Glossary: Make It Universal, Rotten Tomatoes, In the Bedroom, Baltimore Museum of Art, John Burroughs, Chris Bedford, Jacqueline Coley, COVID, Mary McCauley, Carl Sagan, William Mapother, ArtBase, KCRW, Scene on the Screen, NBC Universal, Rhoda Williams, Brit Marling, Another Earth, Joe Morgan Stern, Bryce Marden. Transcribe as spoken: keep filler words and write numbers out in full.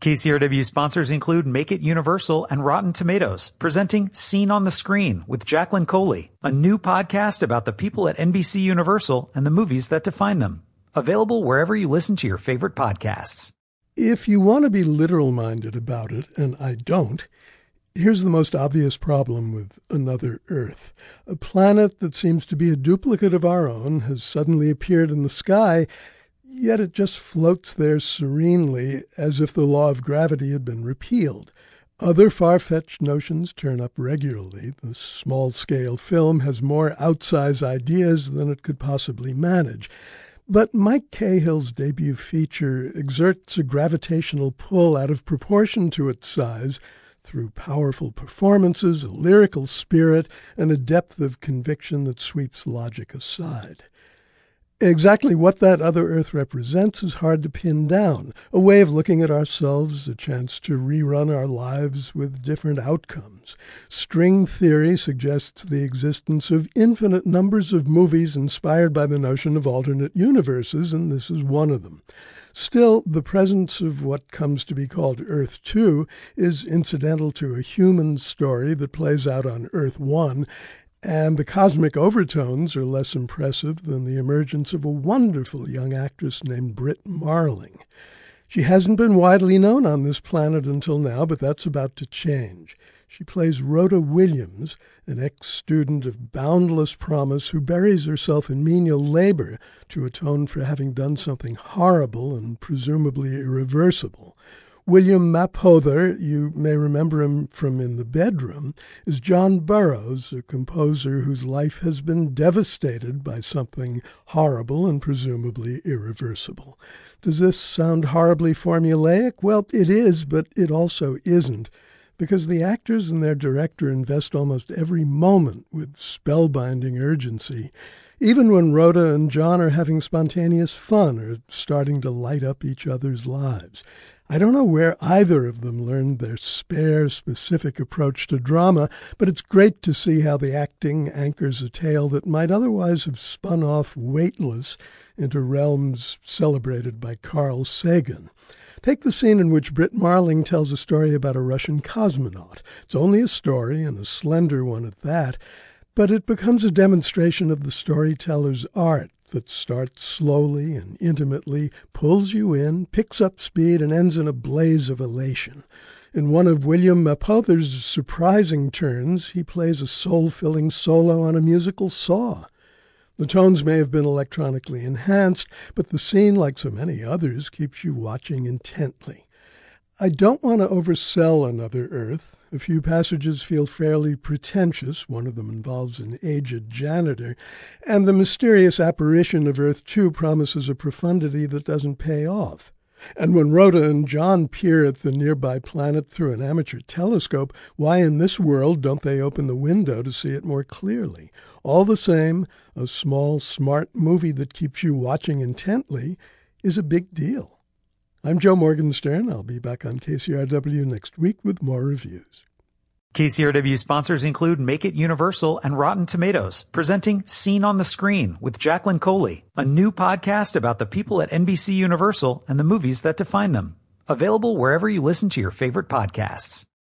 K C R W sponsors include Make It Universal and Rotten Tomatoes, presenting Scene on the Screen with Jacqueline Coley, a new podcast about the people at N B C Universal and the movies that define them. Available wherever you listen to your favorite podcasts. If you want to be literal-minded about it, and I don't, here's the most obvious problem with Another Earth. A planet that seems to be a duplicate of our own has suddenly appeared in the sky, yet it just floats there serenely as if the law of gravity had been repealed. Other far-fetched notions turn up regularly. The small-scale film has more outsize ideas than it could possibly manage. But Mike Cahill's debut feature exerts a gravitational pull out of proportion to its size through powerful performances, a lyrical spirit, and a depth of conviction that sweeps logic aside. Exactly what that other Earth represents is hard to pin down, a way of looking at ourselves, a chance to rerun our lives with different outcomes. String theory suggests the existence of infinite numbers of movies inspired by the notion of alternate universes, and this is one of them. Still, the presence of what comes to be called Earth two is incidental to a human story that plays out on Earth one, and the cosmic overtones are less impressive than the emergence of a wonderful young actress named Brit Marling. She hasn't been widely known on this planet until now, but that's about to change. She plays Rhoda Williams, an ex-student of boundless promise who buries herself in menial labor to atone for having done something horrible and presumably irreversible. William Mapother, you may remember him from In the Bedroom, is John Burroughs, a composer whose life has been devastated by something horrible and presumably irreversible. Does this sound horribly formulaic? Well, it is, but it also isn't, because the actors and their director invest almost every moment with spellbinding urgency, even when Rhoda and John are having spontaneous fun or starting to light up each other's lives. I don't know where either of them learned their spare, specific approach to drama, but it's great to see how the acting anchors a tale that might otherwise have spun off weightless into realms celebrated by Carl Sagan. Take the scene in which Brit Marling tells a story about a Russian cosmonaut. It's only a story, and a slender one at that, but it becomes a demonstration of the storyteller's art that starts slowly and intimately, pulls you in, picks up speed, and ends in a blaze of elation. In one of William Mapother's surprising turns, he plays a soul-filling solo on a musical saw. The tones may have been electronically enhanced, but the scene, like so many others, keeps you watching intently. I don't want to oversell Another Earth. A few passages feel fairly pretentious. One of them involves an aged janitor. And the mysterious apparition of Earth two promises a profundity that doesn't pay off. And when Rhoda and John peer at the nearby planet through an amateur telescope, why in this world don't they open the window to see it more clearly? All the same, a small, smart movie that keeps you watching intently is a big deal. I'm Joe Morgan Stern. I'll be back on K C R W next week with more reviews. K C R W sponsors include Make It Universal and Rotten Tomatoes, presenting Scene on the Screen with Jacqueline Coley, a new podcast about the people at N B C Universal and the movies that define them. Available wherever you listen to your favorite podcasts.